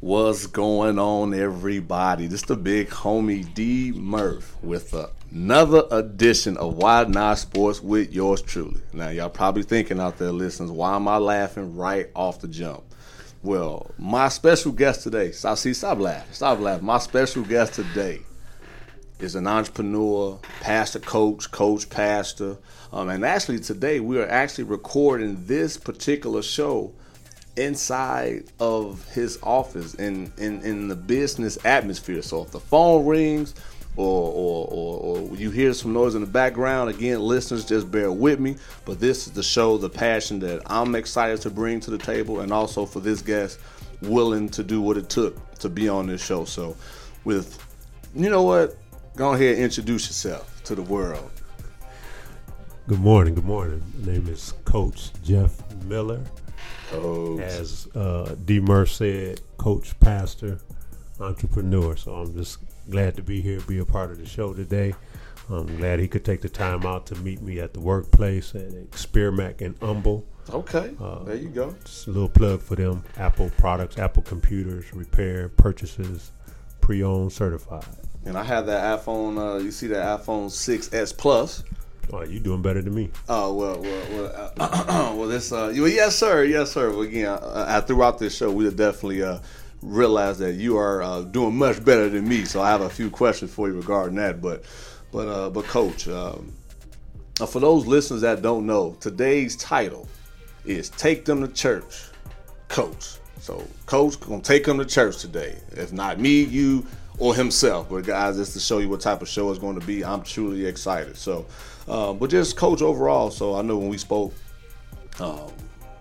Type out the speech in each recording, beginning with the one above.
What's going on, everybody? This is the big homie D Murph with another edition of Why Not Sports with yours truly. Now, y'all probably thinking out there, listeners, why am I laughing right off the jump? Well, my special guest today, stop laughing. My special guest today is an entrepreneur, pastor, coach, pastor. And actually today we are actually recording this particular show inside of his office in the business atmosphere. So if the phone rings or you hear some noise in the background, again, listeners, just bear with me. But this is the show, the passion that I'm excited to bring to the table, and also for this guest willing to do what it took to be on this show. So with, you know what? Go ahead and introduce yourself to the world. Good morning. My name is Coach Jeff Miller. Coach. As D. Murph said, coach, pastor, entrepreneur. So I'm just glad to be here, be a part of the show today. I'm glad he could take the time out to meet me at the workplace at Experimac in Humble. Okay, there you go. Just a little plug for them. Apple products, Apple computers, repair, purchases, pre-owned, certified. And I have that iPhone, you see that iPhone 6S Plus. Oh, you doing better than me. Oh, well, well, this, yes, sir. Well, again, throughout this show, we'll definitely realize that you are doing much better than me. So I have a few questions for you regarding that. But Coach, for those listeners that don't know, today's title is Take Them to Church, Coach. So Coach going to take them to church today. If not me, you, or himself. But guys, it's to show you what type of show it's going to be. I'm truly excited. So, but just Coach overall. So I know when we spoke, a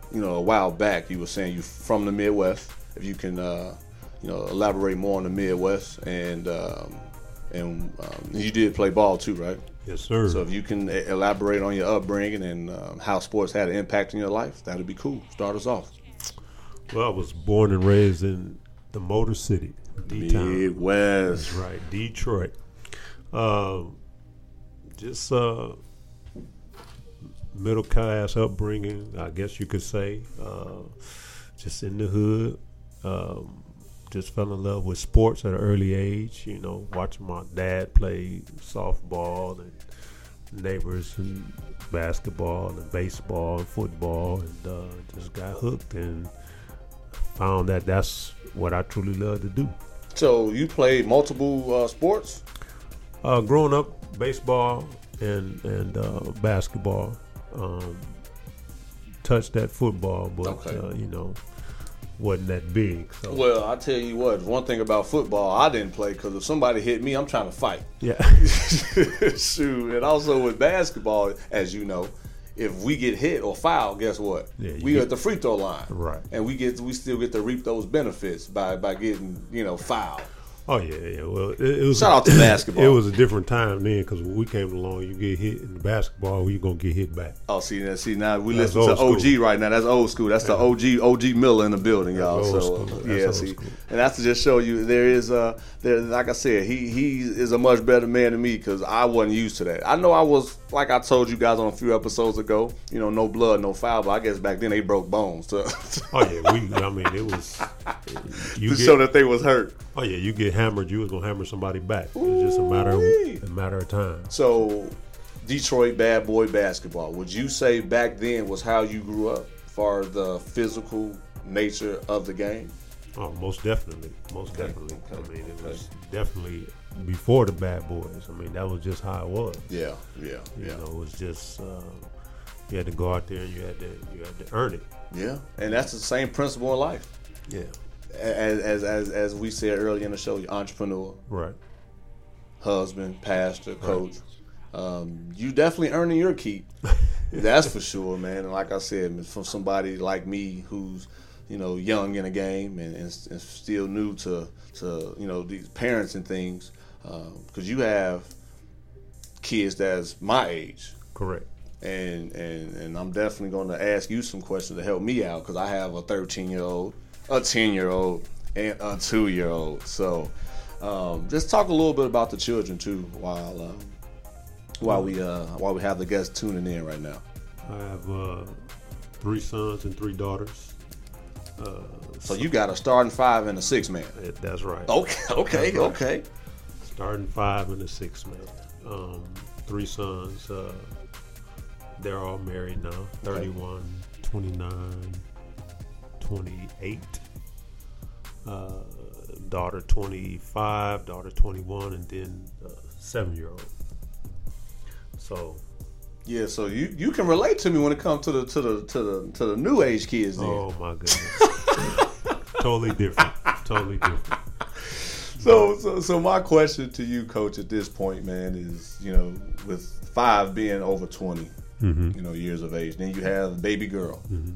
while back, you were saying you from the Midwest. If you can, elaborate more on the Midwest, and you did play ball too, right? Yes, sir. So if you can elaborate on your upbringing and how sports had an impact in your life, that'd be cool. Start us off. Well, I was born and raised in the Motor City. D-town. Midwest. That's right, Detroit. Just middle class upbringing, I guess you could say. Just in the hood. Just fell in love with sports at an early age. You know, watching my dad play softball and neighbors and basketball and baseball and football, and just got hooked and found that that's what I truly love to do. So you played multiple sports? Growing up, baseball and basketball. Touched that football, but okay. Wasn't that big. So. Well, I tell you what, one thing about football, I didn't play because if somebody hit me, I'm trying to fight. Yeah. Shoot, and also with basketball, as you know, if we get hit or fouled, guess what? Yeah, we are at the free throw line, right? And we still get to reap those benefits by getting fouled. Oh yeah. Well, it was shout out to basketball. It was a different time then because when we came along, you get hit in the basketball, you are gonna get hit back. Oh, see now we that's listen to OG school. Right now. That's old school. That's the OG Miller in the building, y'all. That's old so yeah, old see, school. And that's to just show you there is there. Like I said, he is a much better man than me because I wasn't used to that. I know I was. Like I told you guys on a few episodes ago, no blood, no foul, but I guess back then they broke bones. So. Oh, yeah, it was... to show that they was hurt. Oh, yeah, you get hammered, you was going to hammer somebody back. It's just a matter of time. So, Detroit bad boy basketball, would you say back then was how you grew up as far as the physical nature of the game? Oh, most definitely. Okay. I mean, it was definitely before the Bad Boys. I mean, that was just how it was. Yeah. You know, it was just you had to go out there and you had to earn it. Yeah, and that's the same principle in life. Yeah, as we said earlier in the show, you're entrepreneur, right? Husband, pastor, coach. Right. You definitely earning your keep. That's for sure, man. And like I said, from somebody like me who's young in the game and still new to these parents and things, because you have kids that's my age. Correct. And I'm definitely going to ask you some questions to help me out, because I have a 13-year-old, a 10-year-old, and a 2-year-old. So just talk a little bit about the children too, while we have the guests tuning in right now. I have 3 sons and 3 daughters. So you got a starting 5 and a 6 man. That's right. Okay, that's right. Okay. Starting 5 and a 6 man. 3 sons. They're all married now. 31, 29, 28. Daughter 25, daughter 21, and then 7-year-old. So. Yeah, so you can relate to me when it comes to the new age kids. Then. Oh my goodness. Totally different. So my question to you, Coach, at this point, man, is with 5 being over 20, years of age, then you have baby girl. Mm-hmm.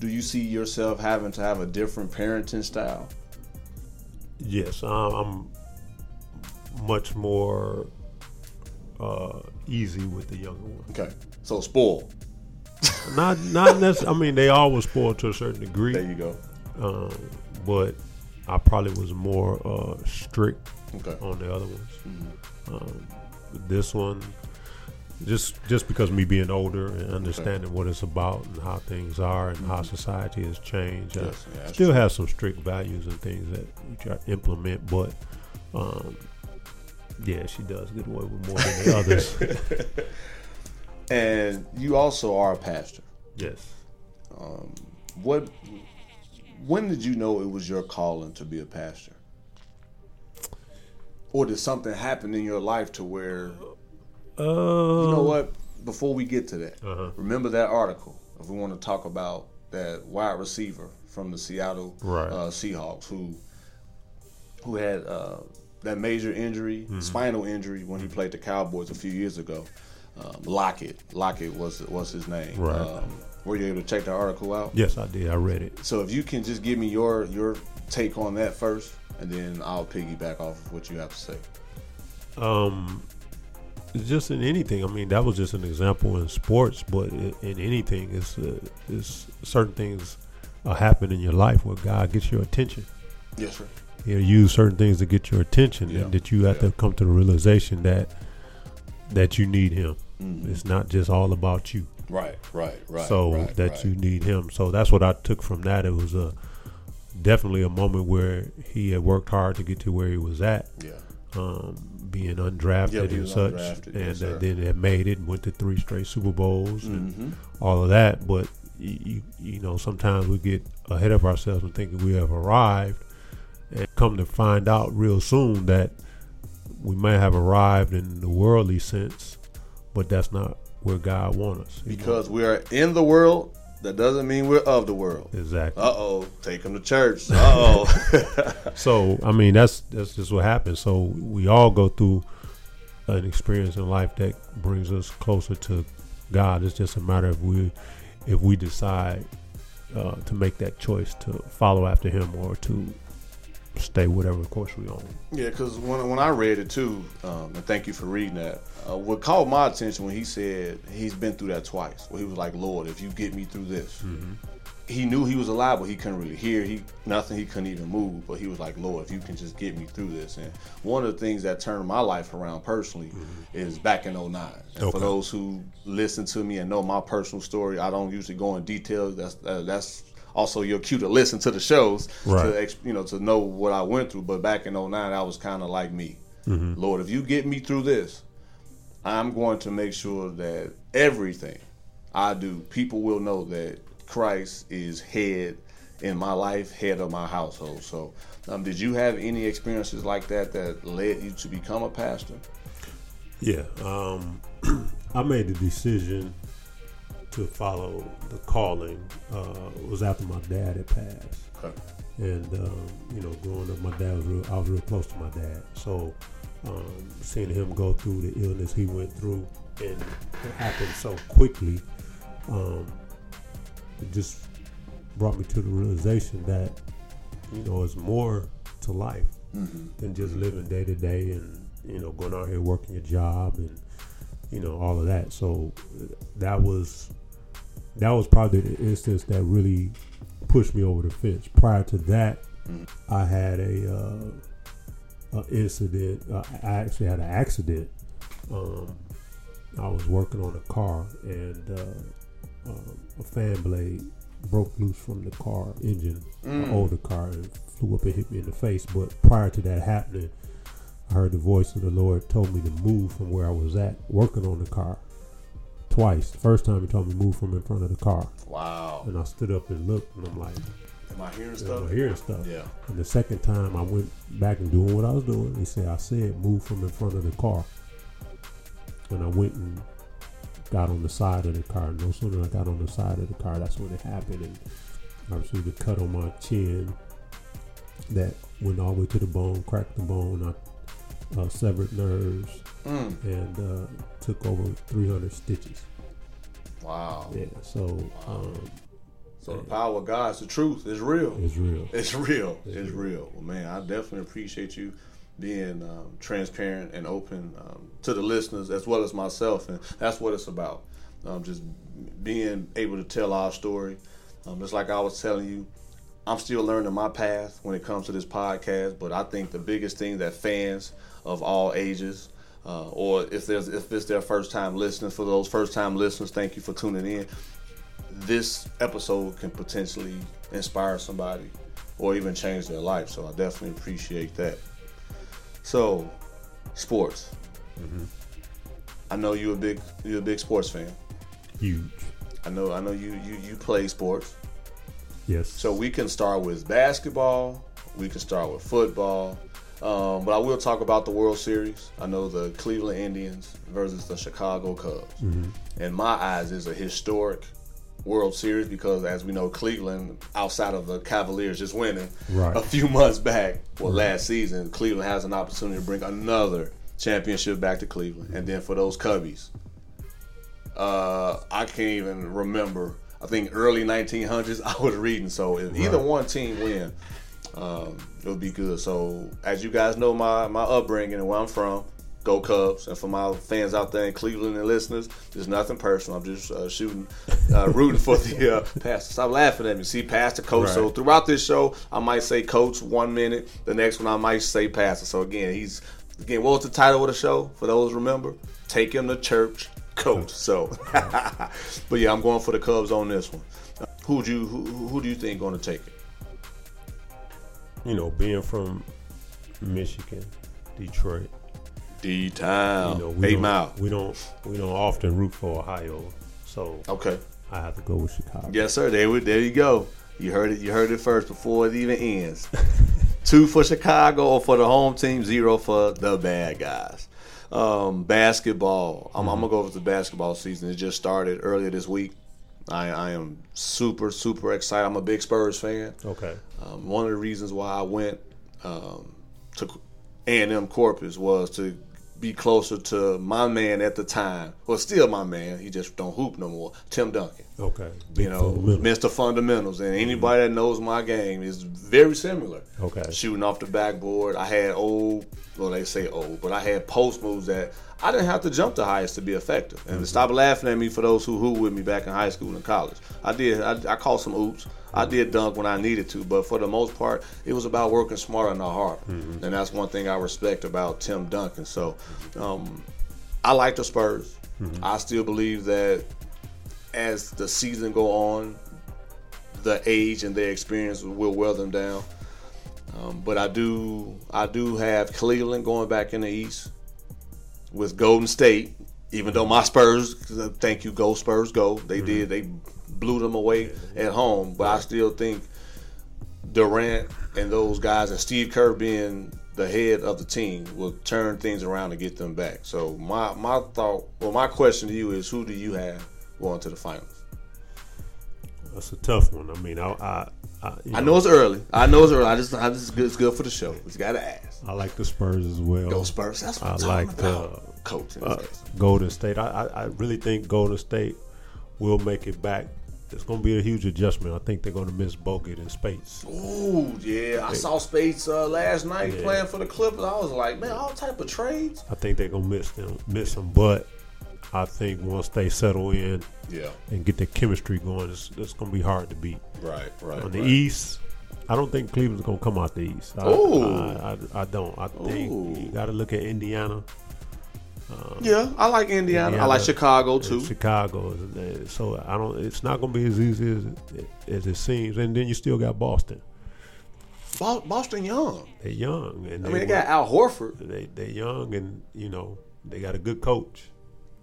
Do you see yourself having to have a different parenting style? Yes, I'm much more easy with the younger one. Okay, so spoiled. Not necessarily. I mean, they all were spoiled to a certain degree. There you go. But I probably was more strict on the other ones. Mm-hmm. This one, just because me being older and understanding what it's about and how things are and how society has changed, yes, I still have some strict values and things that we try to implement, but yeah, she does get away with more than the others. And you also are a pastor. Yes. When did you know it was your calling to be a pastor? Or did something happen in your life to where... you know what? Before we get to that, remember that article, if we want to talk about that wide receiver from the Seattle Seahawks who had... that major injury, spinal injury, when he played the Cowboys a few years ago. Lockett was his name. Right. Were you able to check the article out? Yes, I did. I read it. So if you can just give me your take on that first, and then I'll piggyback off of what you have to say. Just in anything. I mean, that was just an example in sports, but in anything, it's certain things happen in your life where God gets your attention. Yes, sir. You use certain things to get your attention, and that you have to come to the realization that you need him. Mm-hmm. It's not just all about you. Right. So you need him. So that's what I took from that. It was definitely a moment where he had worked hard to get to where he was at. Yeah. Being undrafted and such, then had made it, and went to 3 straight Super Bowls and all of that. But you know, sometimes we get ahead of ourselves and thinking we have arrived. And come to find out real soon that we may have arrived in the worldly sense, but that's not where God wants us. Because we are in the world, that doesn't mean we're of the world. Exactly. Uh-oh, take them to church. Uh-oh. So, I mean, that's just what happens. So we all go through an experience in life that brings us closer to God. It's just a matter of if we decide to make that choice to follow after him or to stay whatever course we on. Yeah, because when I read it too, and thank you for reading that, what caught my attention when he said he's been through that twice, where he was like, Lord, if you get me through this. Mm-hmm. He knew he was alive, but he couldn't really hear, he couldn't even move, but he was like, Lord, if you can just get me through this. And one of the things that turned my life around personally is back in 2009. And for those who listen to me and know my personal story, I don't usually go in detail. That's also, your cue to listen to the shows to know what I went through. But back in 2009, I was kind of like me. Mm-hmm. Lord, if you get me through this, I'm going to make sure that everything I do, people will know that Christ is head in my life, head of my household. So did you have any experiences like that that led you to become a pastor? Yeah. I made the decision to follow the calling. It was after my dad had passed. Okay. And, growing up, I was real close to my dad. So seeing him go through the illness he went through, and it happened so quickly, it just brought me to the realization that, it's more to life mm-hmm. than just living day to day and, going out here working your job and, all of that. So that was probably the instance that really pushed me over the fence. Prior to that, I had an incident. I actually had an accident. I was working on a car, and a fan blade broke loose from the car engine, an older car, and flew up and hit me in the face. But prior to that happening, I heard the voice of the Lord told me to move from where I was at working on the car twice. The first time he told me to move from in front of the car. Wow. And I stood up and looked, and I'm like, Am I hearing stuff? Yeah. And the second time I went back and doing what I was doing, he said, move from in front of the car. And I went and got on the side of the car. No sooner I got on the side of the car, that's when it happened. And I received a cut on my chin that went all the way to the bone, cracked the bone. I severed nerves and took over 300 stitches. Wow. Yeah, so... Wow. So the power of God, it's the truth. It's real. It's real. Well, man, I definitely appreciate you being transparent and open to the listeners as well as myself. And that's what it's about, just being able to tell our story. Just like I was telling you, I'm still learning my path when it comes to this podcast, but I think the biggest thing that fans of all ages, or if it's their first time listening, for those first time listeners, thank you for tuning in. This episode can potentially inspire somebody or even change their life. So I definitely appreciate that. So, sports. Mm-hmm. I know you're a big sports fan. Huge. I know you play sports. Yes. So we can start with basketball. We can start with football. But I will talk about the World Series. I know the Cleveland Indians versus the Chicago Cubs. Mm-hmm. In my eyes, it's a historic World Series because, as we know, Cleveland, outside of the Cavaliers just winning a few months back, last season, Cleveland has an opportunity to bring another championship back to Cleveland. And then for those Cubbies, I can't even remember. I think early 1900s I was reading. So if either one team win, it would be good. So as you guys know, my upbringing and where I'm from, go Cubs. And for my fans out there in Cleveland and listeners, there's nothing personal. I'm just rooting for the pastor. Stop laughing at me. See, Pastor Coach. Right. So throughout this show, I might say Coach one minute. The next one, I might say Pastor. So again, what was the title of the show? For those remember, Take Him to Church, Coach. So, but yeah, I'm going for the Cubs on this one. Who do you think going to take it? Being from Michigan, Detroit, D-Town, Mile. We don't often root for Ohio, so I have to go with Chicago. Yes, sir. There you go. You heard it first before it even ends. 2 for Chicago or for the home team, 0 for the bad guys. Basketball. I'm gonna go over the basketball season. It just started earlier this week. I am super, super excited. I'm a big Spurs fan. Okay. One of the reasons why I went to A&M Corpus was to be closer to my man at the time, well, still my man. He just don't hoop no more. Tim Duncan. Okay. Mr. Fundamentals. And anybody that knows my game is very similar. Okay. Shooting off the backboard. I had I had post moves that I didn't have to jump the highest to be effective. And stop laughing at me for those who hooped with me back in high school and college. I caught some oops. I did dunk when I needed to, but for the most part, it was about working smarter and not harder. Mm-hmm. And that's one thing I respect about Tim Duncan. So I like the Spurs. Mm-hmm. I still believe that as the season go on, the age and their experience will wear them down. But I do have Cleveland going back in the East with Golden State, even though my Spurs, thank you, go Spurs, go. They blew them away at home, but I still think Durant and those guys, and Steve Kerr being the head of the team, will turn things around and get them back. So my thought, well, my question to you is, who do you have going to the finals? That's a tough one. I mean, I know it's early. It's good for the show. It's got to ask. I like the Spurs as well. Go Spurs. That's what I like. Coach Golden State. I really think Golden State will make it back. It's going to be a huge adjustment. I think they're going to miss Bogut and Spates. Ooh, yeah. I saw Spates last night playing for the Clippers. I was like, man, all type of trades. I think they're going to miss them. But I think once they settle in and get their chemistry going, it's going to be hard to beat. Right. On the East, I don't think Cleveland's going to come out the East. I don't. I think you got to look at Indiana. I like Indiana. I like Chicago too. So I don't. It's not going to be as easy as it seems. And then you still got Boston. Boston young. They're young. And they got Al Horford. They're young, and they got a good coach.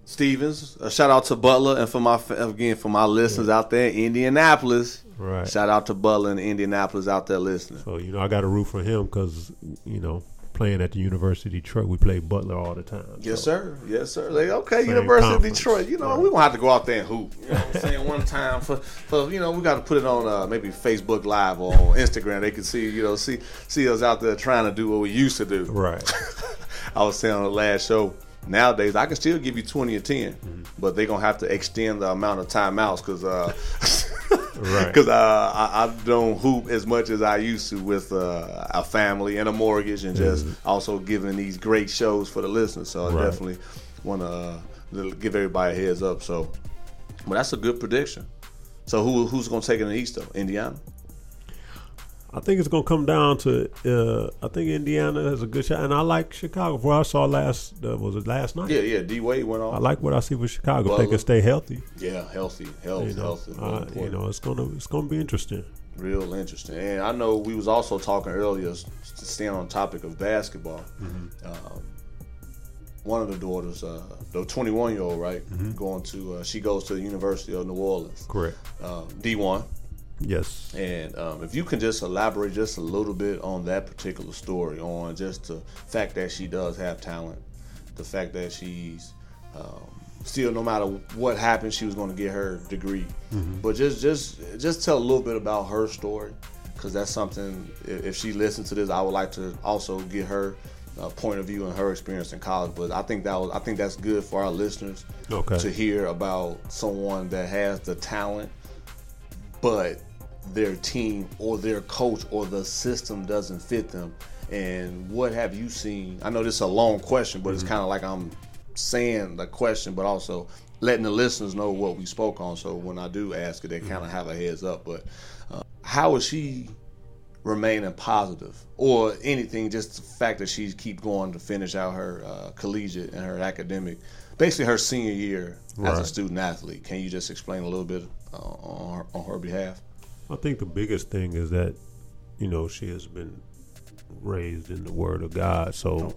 Stevens. A shout out to Butler, and for my listeners out there in Indianapolis. Right. Shout out to Butler and Indianapolis out there listening. So I got to root for him because playing at the University of Detroit, we play Butler all the time. Yes, sir. Like, okay, University of Detroit. We don't have to go out there and hoop. You know what I'm saying? One time for we got to put it on maybe Facebook Live or on Instagram. They can see us out there trying to do what we used to do. Right. I was saying on the last show, nowadays I can still give you 20 or 10, but they're going to have to extend the amount of timeouts because I don't hoop as much as I used to with a family and a mortgage and just also giving these great shows for the listeners. So I definitely want to give everybody a heads up. So, but that's a good prediction. So who's going to take it in the East though? Indiana? I think it's going to come down to I think Indiana has a good shot. And I like Chicago. For I saw last night? Yeah, D-Wade went off. I like what I see with Chicago. Butler. They can stay healthy. Yeah, healthy. Health is really important. It's going to be interesting. Real interesting. And I know we was also talking earlier, staying on topic of basketball. One of the daughters, the 21-year-old, right, she goes to the University of New Orleans. Correct. D1. Yes. And if you can just elaborate just a little bit on that particular story, on just the fact that she does have talent, the fact that she's still, no matter what happened, she was going to get her degree. But just tell a little bit about her story, because that's something, if she listens to this, I would like to also get her point of view and her experience in college. But I think that's good for our listeners to hear about someone that has the talent, but their team or their coach or the system doesn't fit them. And what have you seen? I know this is a long question, but it's kind of like I'm saying the question, but also letting the listeners know what we spoke on. So when I do ask it, they kind of have a heads up. But how is she remaining positive or anything? Just the fact that she keep going to finish out her collegiate and her academic, basically her senior year as a student athlete. Can you just explain a little bit on her behalf? I think the biggest thing is that, she has been raised in the Word of God, so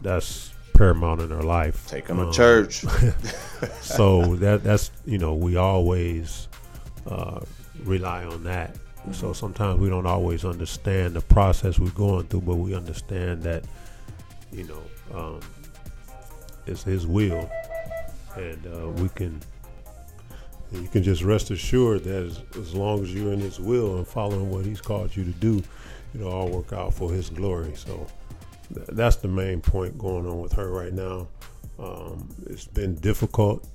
that's paramount in her life. Take them to church. So that's we always rely on that. So sometimes we don't always understand the process we're going through, but we understand that, it's His will, and you can just rest assured that as long as you're in His will and following what He's called you to do, it'll all work out for His glory. So that's the main point going on with her right now. It's been difficult,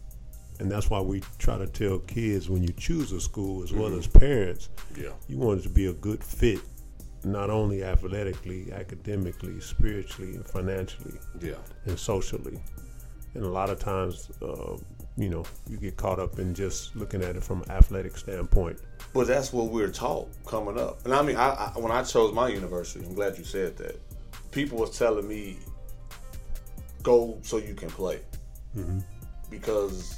and that's why we try to tell kids, when you choose a school as well as parents, you want it to be a good fit, not only athletically, academically, spiritually, and financially, and socially. And a lot of times, you get caught up in just looking at it from an athletic standpoint. But that's what we're taught coming up. And I mean, I when I chose my university, I'm glad you said that, people was telling me, go so you can play. Because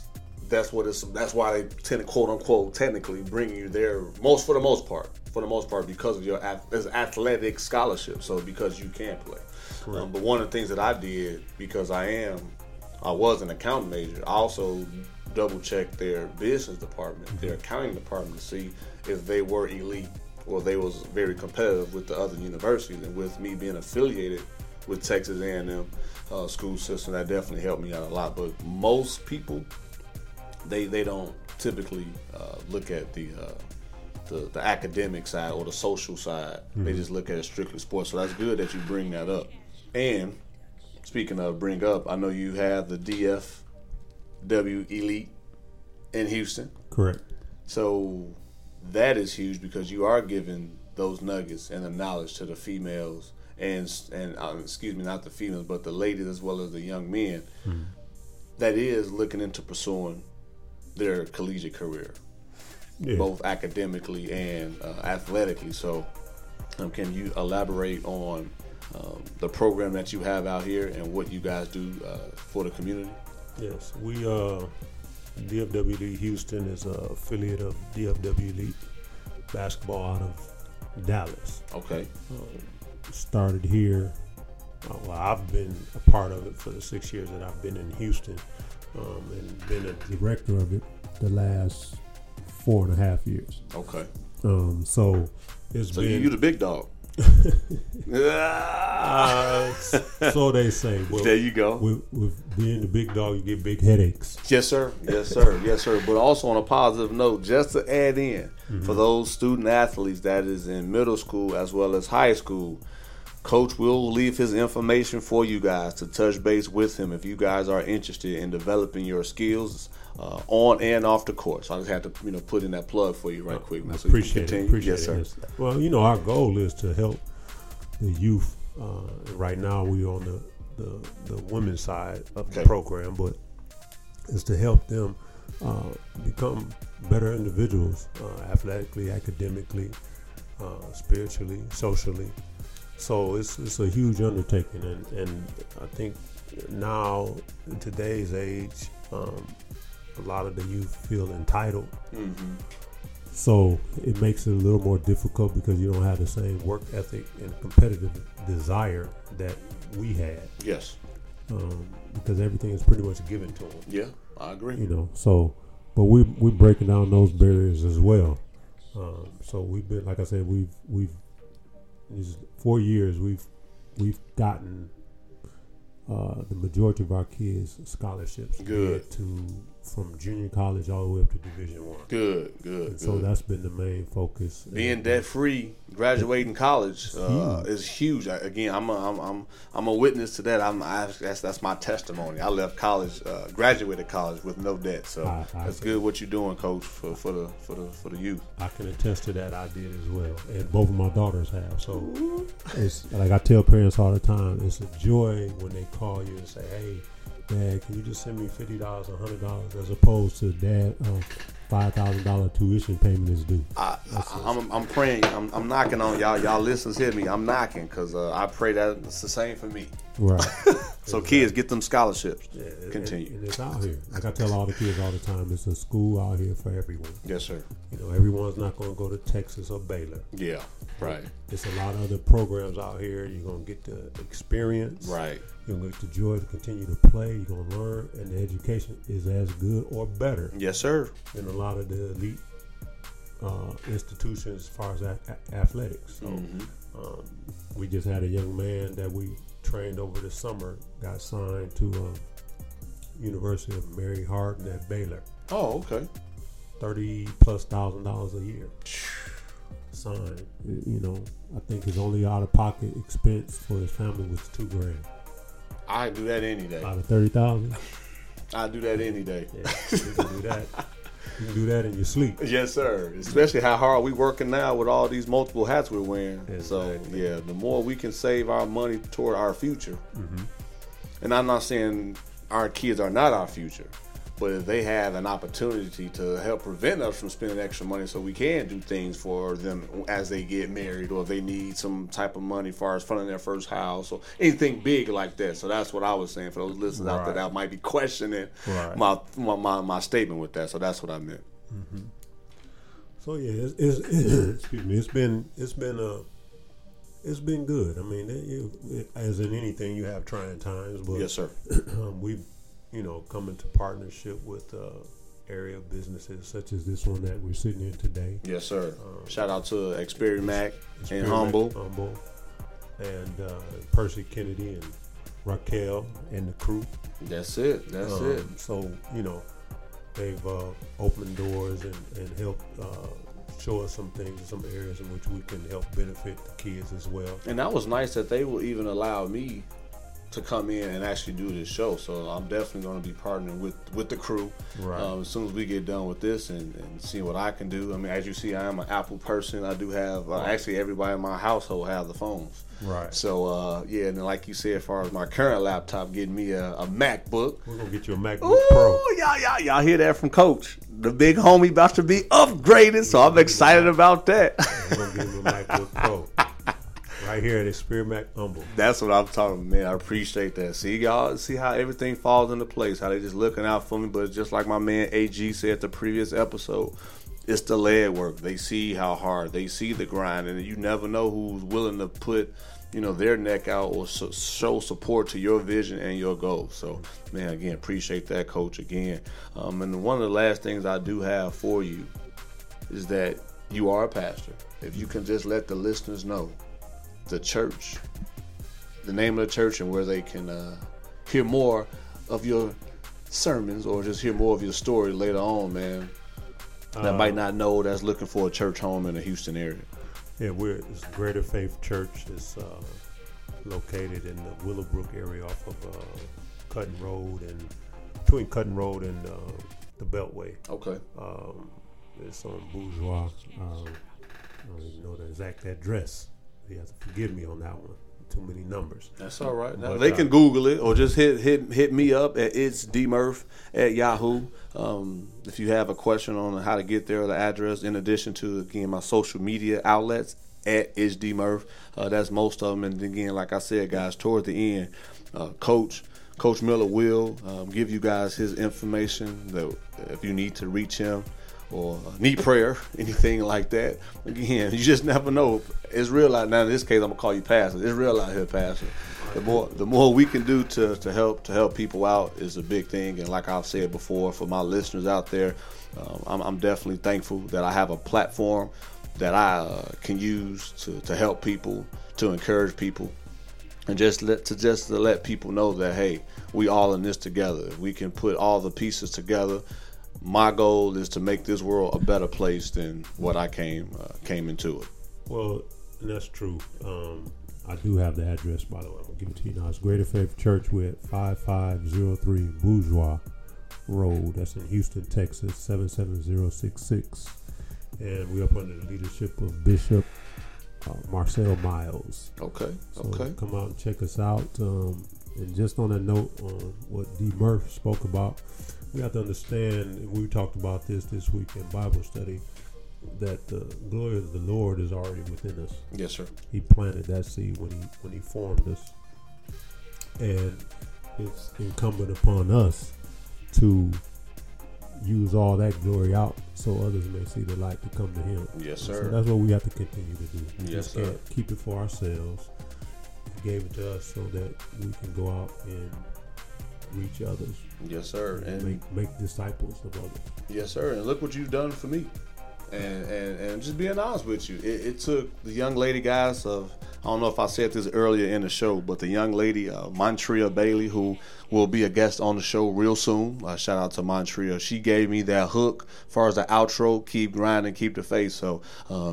that's why they tend to, quote unquote, technically bring you there for the most part because of your athletic scholarship. So because you can play. But one of the things that I did, because I was an accounting major, I also double-checked their business department, their accounting department, to see if they were elite or they was very competitive with the other universities. And with me being affiliated with Texas A&M school system, that definitely helped me out a lot. But most people, they don't typically look at the academic side or the social side. Mm-hmm. They just look at it strictly sports. So that's good that you bring that up. And speaking of bring up, I know you have the DFW Elite in Houston. Correct. So that is huge because you are giving those nuggets and the knowledge to the females and excuse me, not the females, but the ladies as well as the young men that is looking into pursuing their collegiate career, both academically and athletically. So can you elaborate on the program that you have out here and what you guys do for the community? Yes, we DFW League Houston is an affiliate of DFW League Basketball out of Dallas. Okay. Started here. Well, I've been a part of it for the 6 years that I've been in Houston, and been a director of it the last 4.5 years. Okay. So you the big dog. So they say. Well, there you go. With being the big dog, you get big headaches. Yes, sir. Yes, sir. Yes, sir. But also on a positive note, just to add in, for those student athletes that is in middle school as well as high school, Coach will leave his information for you guys to touch base with him if you guys are interested in developing your skills on and off the court. So I just had to, put in that plug for you right quick. So appreciate it. Yes, sir. Yes. Well, our goal is to help the youth. Right now we're on the women's side of the program, but it's to help them become better individuals athletically, academically, spiritually, socially. So it's a huge undertaking, and I think now in today's age, a lot of the youth feel entitled. Mm-hmm. So it makes it a little more difficult because you don't have the same work ethic and competitive desire that we had. Yes. Because everything is pretty much given to them. Yeah, I agree. But we're breaking down those barriers as well. So we've been, like I said, we've these 4 years we've gotten the majority of our kids scholarships. Good. From junior college all the way up to Division I. Good. So that's been the main focus. Being debt free, graduating college is huge. Again, I'm a witness to that. That's my testimony. I left college, graduated college with no debt. So that's good what you're doing, Coach, for the youth. I can attest to that. I did as well, and both of my daughters have. So it's like I tell parents all the time. It's a joy when they call you and say, "Hey, Dad, can you just send me $50, $100 as opposed to Dad, $5,000 tuition payment is due." I'm praying. I'm knocking on y'all. Y'all listeners hear me. I'm knocking because I pray that it's the same for me. Right. So exactly. Kids, get them scholarships. Yeah, continue. And it's out here. Like I tell all the kids all the time, it's a school out here for everyone. Yes, sir. Everyone's not going to go to Texas or Baylor. Yeah, right. It's a lot of other programs out here. You're going to get the experience. Right. You're going to get the joy to continue to play. You're going to learn. And the education is as good or better. Yes, sir. Than a lot of the elite institutions as far as athletics. So we just had a young man that we trained over the summer, got signed to University of Mary Hardin at Baylor. Oh, okay. $30,000+ a year. Signed. I think his only out-of-pocket expense for his family was $2,000. I do that any day. Out of 30,000. I do that any day. Yeah, you can do that. You can do that in your sleep. Yes, sir. Especially how hard we working now with all these multiple hats we're wearing. Exactly. So, yeah, the more we can save our money toward our future. Mm-hmm. And I'm not saying our kids are not our future, but if they have an opportunity to help prevent us from spending extra money so we can do things for them as they get married or if they need some type of money as far as funding their first house or anything big like that. So that's what I was saying for those listeners out there that might be questioning my statement with that. So that's what I meant. Mm-hmm. So yeah, excuse me. It's been good. I mean, as in anything, you have trying times, but yes, sir. We've come into partnership with area businesses such as this one that we're sitting in today. Yes, sir. Shout out to Experimac and Humble. And Percy Kennedy and Raquel and the crew. That's it. That's it. So, you know, they've opened doors and helped show us some things, some areas in which we can help benefit the kids as well. And that was nice that they will even allow me to come in and actually do this show. So I'm definitely going to be partnering with the crew as soon as we get done with this and see what I can do. I mean, as you see, I am an Apple person. I do have, actually everybody in my household have the phones. Right. So, yeah, and then like you said, as far as my current laptop, getting me a MacBook. We're going to get you a MacBook Pro. Ooh, y'all hear that from Coach. The big homie about to be upgraded, so I'm excited about that. We're going to get him a MacBook Pro. Right here at Experimac Humble. That's what I'm talking about, man. I appreciate that. See, y'all, see how everything falls into place, how they just looking out for me. But it's just like my man AG said the previous episode, it's the lead work. They see how hard, they see the grind, and you never know who's willing to put, you know, their neck out or show support to your vision and your goals. So, man, again, appreciate that, Coach, again. And one of the last things I do have for you is that you are a pastor. If you can just let the listeners know the church, the name of the church, and where they can hear more of your sermons or just hear more of your story later on, man, that might not know that's looking for a church home in the Houston area. Yeah, it's Greater Faith Church. It's located in the Willowbrook area off of Cutting Road and between Cutting Road and the Beltway. Okay. It's on Bourgeois. I don't even know the exact address. You have to forgive me on that one. Too many numbers. That's all right. Now, they can Google it or just hit me up at itsdmurph@yahoo.com. If you have a question on how to get there or the address, in addition to, again, my social media outlets at itsdmurph. That's most of them. And again, like I said, guys, toward the end, Coach Miller will give you guys his information that if you need to reach him or need prayer, anything like that. Again, you just never know. It's real out now. In this case, I'm gonna call you pastor. It's real out here, pastor. The more we can do to help people out is a big thing. And like I've said before, for my listeners out there, I'm definitely thankful that I have a platform that I can use to help people, to encourage people, and just to let people know that, hey, we all in this together. We can put all the pieces together. My goal is to make this world a better place than what I came into it. Well, that's true. I do have the address, by the way. I'm going to give it to you now. It's Greater Faith Church with 5503 Bourgeois Road. That's in Houston, Texas, 77066. And we're up under the leadership of Bishop Marcel Miles. Okay, so okay. Come out and check us out. And just on a note on what D. Murph spoke about, we have to understand, and we talked about this week in Bible study, that the glory of the Lord is already within us. Yes, sir. He planted that seed when he formed us. And it's incumbent upon us to use all that glory out so others may see the light to come to him. Yes, sir. So that's what we have to continue to do. We yes, just sir. Can't keep it for ourselves. He gave it to us so that we can go out and reach others. Yes, sir. And make disciples of others. Yes, sir. And look what you've done for me. And just being honest with you, it took the young lady, guys, I don't know if I said this earlier in the show, but the young lady, Montrea Bailey, who will be a guest on the show real soon. Shout out to Montrea. She gave me that hook as far as the outro, keep grinding, keep the faith. So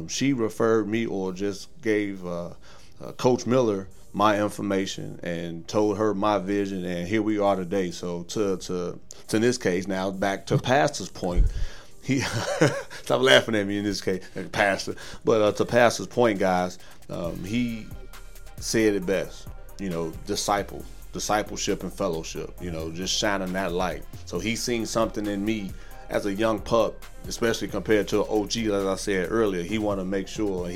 she referred me or just gave Coach Miller my information and told her my vision, and here we are today. So to in this case, now back to Pastor's point, he stop laughing at me in this case, Pastor. But to Pastor's point, guys, he said it best. You know, discipleship and fellowship. You know, just shining that light. So he seen something in me as a young pup especially compared to an OG, as I said earlier. He want to make sure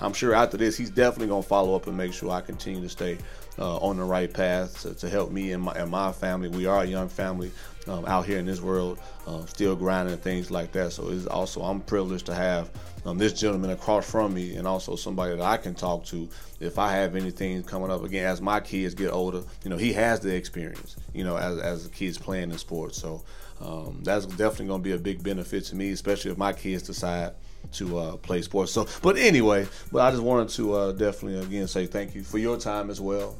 I'm sure after this, he's definitely going to follow up and make sure I continue to stay on the right path to help me and my family. We are a young family out here in this world, still grinding and things like that. So it's also, I'm privileged to have this gentleman across from me, and also somebody that I can talk to if I have anything coming up. Again, as my kids get older, he has the experience, as the kids playing in sports. So that's definitely going to be a big benefit to me, especially if my kids decide to play sports. So, but I just wanted to definitely, again, say thank you for your time as well.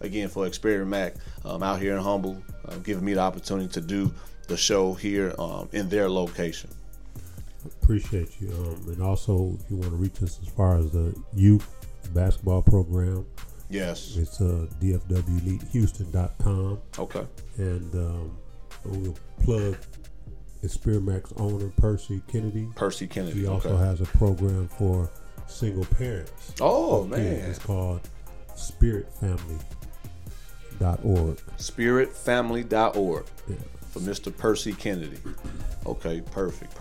Again, for Experimac out here in Humble, giving me the opportunity to do the show here in their location. Appreciate you. And also, if you want to reach us as far as the youth basketball program, yes, it's dfwleaguehouston.com. Okay. And we'll plug Experimac's owner, Percy Kennedy. He also has a program for single parents. Oh, man. It's called spiritfamily.org. Spiritfamily.org. Yeah. For Mr. Percy Kennedy. Okay, perfect.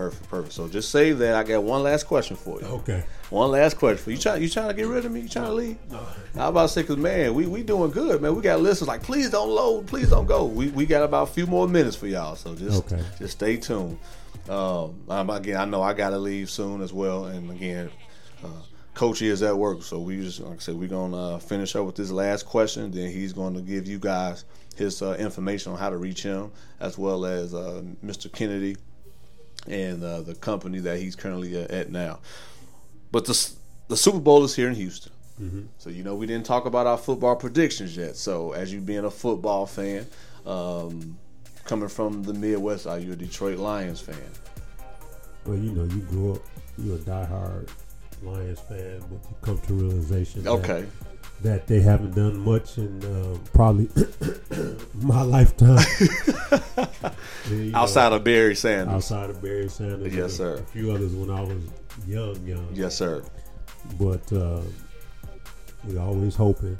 So just save that. I got one last question for you. Okay. One last question for you. You trying to get rid of me? You trying to leave? No. I'm about to say, because, man, we doing good, man. We got listeners like, please don't load. Please don't go. We got about a few more minutes for y'all. So just stay tuned. Again, I know I got to leave soon as well. And, again, Coach is at work. So we just, like I said, we're going to finish up with this last question. Then he's going to give you guys his information on how to reach him, as well as Mr. Kennedy and the company that he's currently at now. But the Super Bowl is here in Houston. Mm-hmm. So, we didn't talk about our football predictions yet. So, as you being a football fan, coming from the Midwest, are you a Detroit Lions fan? Well, you grew up, you're a diehard Lions fan, but you come to realization that they haven't done much in probably my lifetime. Outside of Barry Sanders. Yes, sir. A few others when I was young. Yes, sir. But we always hoping.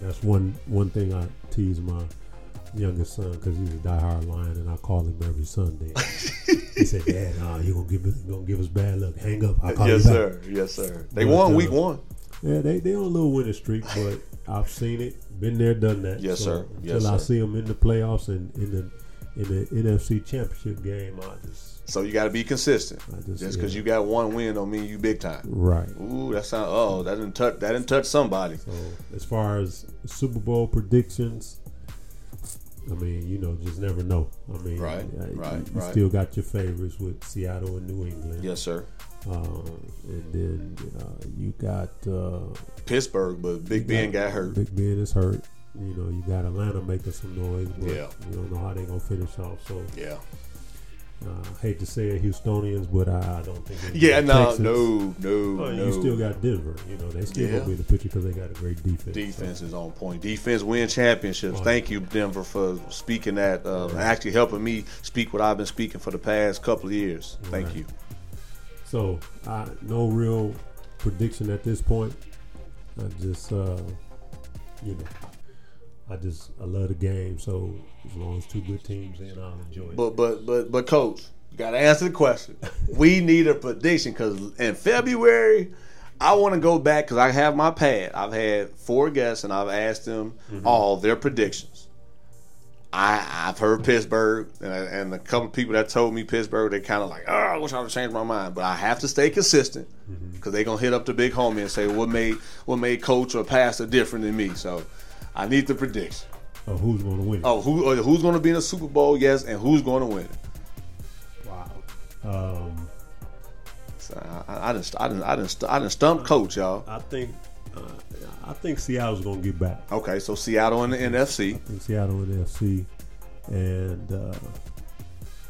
That's one thing I tease my youngest son, because he's a diehard Lion, and I call him every Sunday. He said, Dad, you're going to give us bad luck. Hang up. I'll call you back. Yes, sir. They won week one. Yeah, they on a little winning streak, but I've seen it, been there, done that. Yes, sir. Until I see them in the playoffs and in the NFC Championship game, I just. So you got to be consistent. Just because you got one win don't mean you big time. Right. Ooh, that sound. Oh, that didn't touch somebody. So as far as Super Bowl predictions, I mean, just never know. I mean, you still got your favorites with Seattle and New England. Yes, sir. And then you got Pittsburgh, but Big Ben got hurt. Big Ben is hurt. You got Atlanta making some noise, but we don't know how they're going to finish off. So, yeah. I hate to say it, Houstonians, but I don't think. No. You still got Denver. They still gonna be in the picture because they got a great defense. Defense is on point. Defense win championships. Oh, thank you, Denver, for speaking that. Actually, helping me speak what I've been speaking for the past couple of years. Thank you. So, no real prediction at this point. I just, I love the game. So as long as two good teams in, I'll enjoy it. But, Coach, you got to answer the question. We need a prediction, because in February, I want to go back, because I have my pad. I've had four guests and I've asked them all their predictions. I've heard Pittsburgh, and a couple of people that told me Pittsburgh, they kind of like, oh, I wish I would change my mind. But I have to stay consistent, because they're going to hit up the big homie and say, what made coach or pastor different than me? So I need the prediction. Oh, who's going to win it? Oh, who's going to be in the Super Bowl, yes, and who's going to win it? Wow. So I didn't stump coach, y'all. I think Seattle's going to get back. Okay, so Seattle and the NFC. I think Seattle and the NFC. And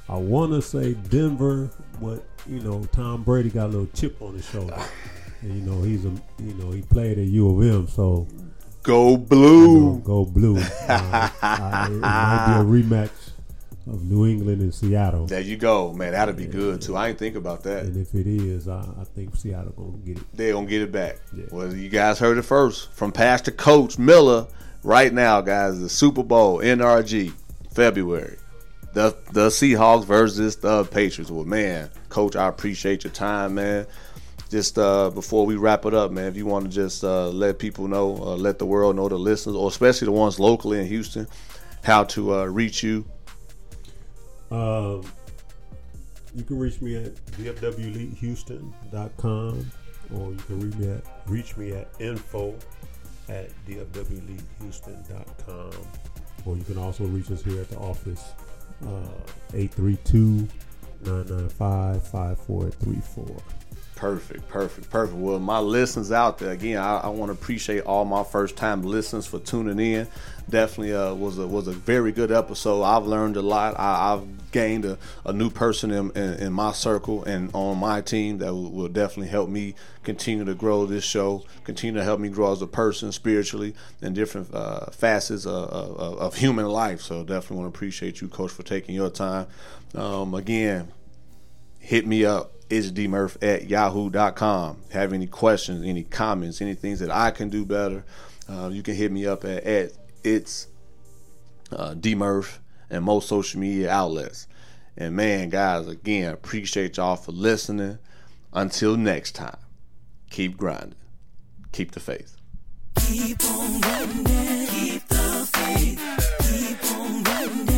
I want to say Denver, but, Tom Brady got a little chip on his shoulder. And, he played at U of M, so. Go blue. Go blue. It might be a rematch of New England and Seattle. There you go, man. That'll be good too. I ain't think about that. And if it is, I think Seattle gonna get it. They gonna get it back. Yeah. Well, you guys heard it first from Pastor Coach Miller. Right now, guys, the Super Bowl, NRG, February. the Seahawks versus the Patriots. Well, man, Coach, I appreciate your time, man. Just before we wrap it up, man, if you want to just let people know, let the world know, the listeners, or especially the ones locally in Houston, how to reach you. You can reach me at dfwleaguehouston.com, or you can reach me at info@dfwleaguehouston.com, or you can also reach us here at the office, 832-995-5434. Perfect. Well, my listeners out there, again, I want to appreciate all my first-time listeners for tuning in. Definitely was a very good episode. I've learned a lot. I've gained a new person in my circle and on my team that will definitely help me continue to grow this show, continue to help me grow as a person spiritually in different facets of human life. So definitely want to appreciate you, Coach, for taking your time. Again, hit me up. It's dmurph@yahoo.com. Have any questions, any comments, any things that I can do better, you can hit me up at it's dmurph and most social media outlets. And man, guys, again, appreciate y'all for listening. Until next time, keep grinding. Keep the faith. Keep on grinding. Keep the faith. Keep on grinding.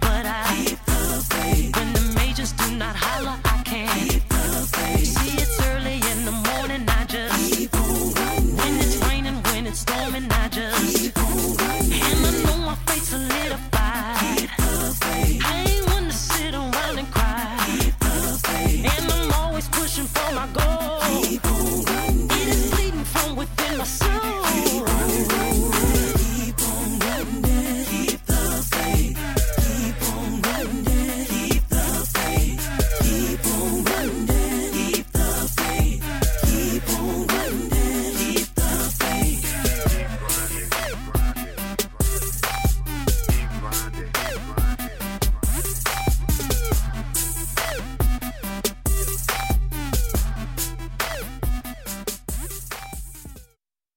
But I keep the faith. When the majors do not holler.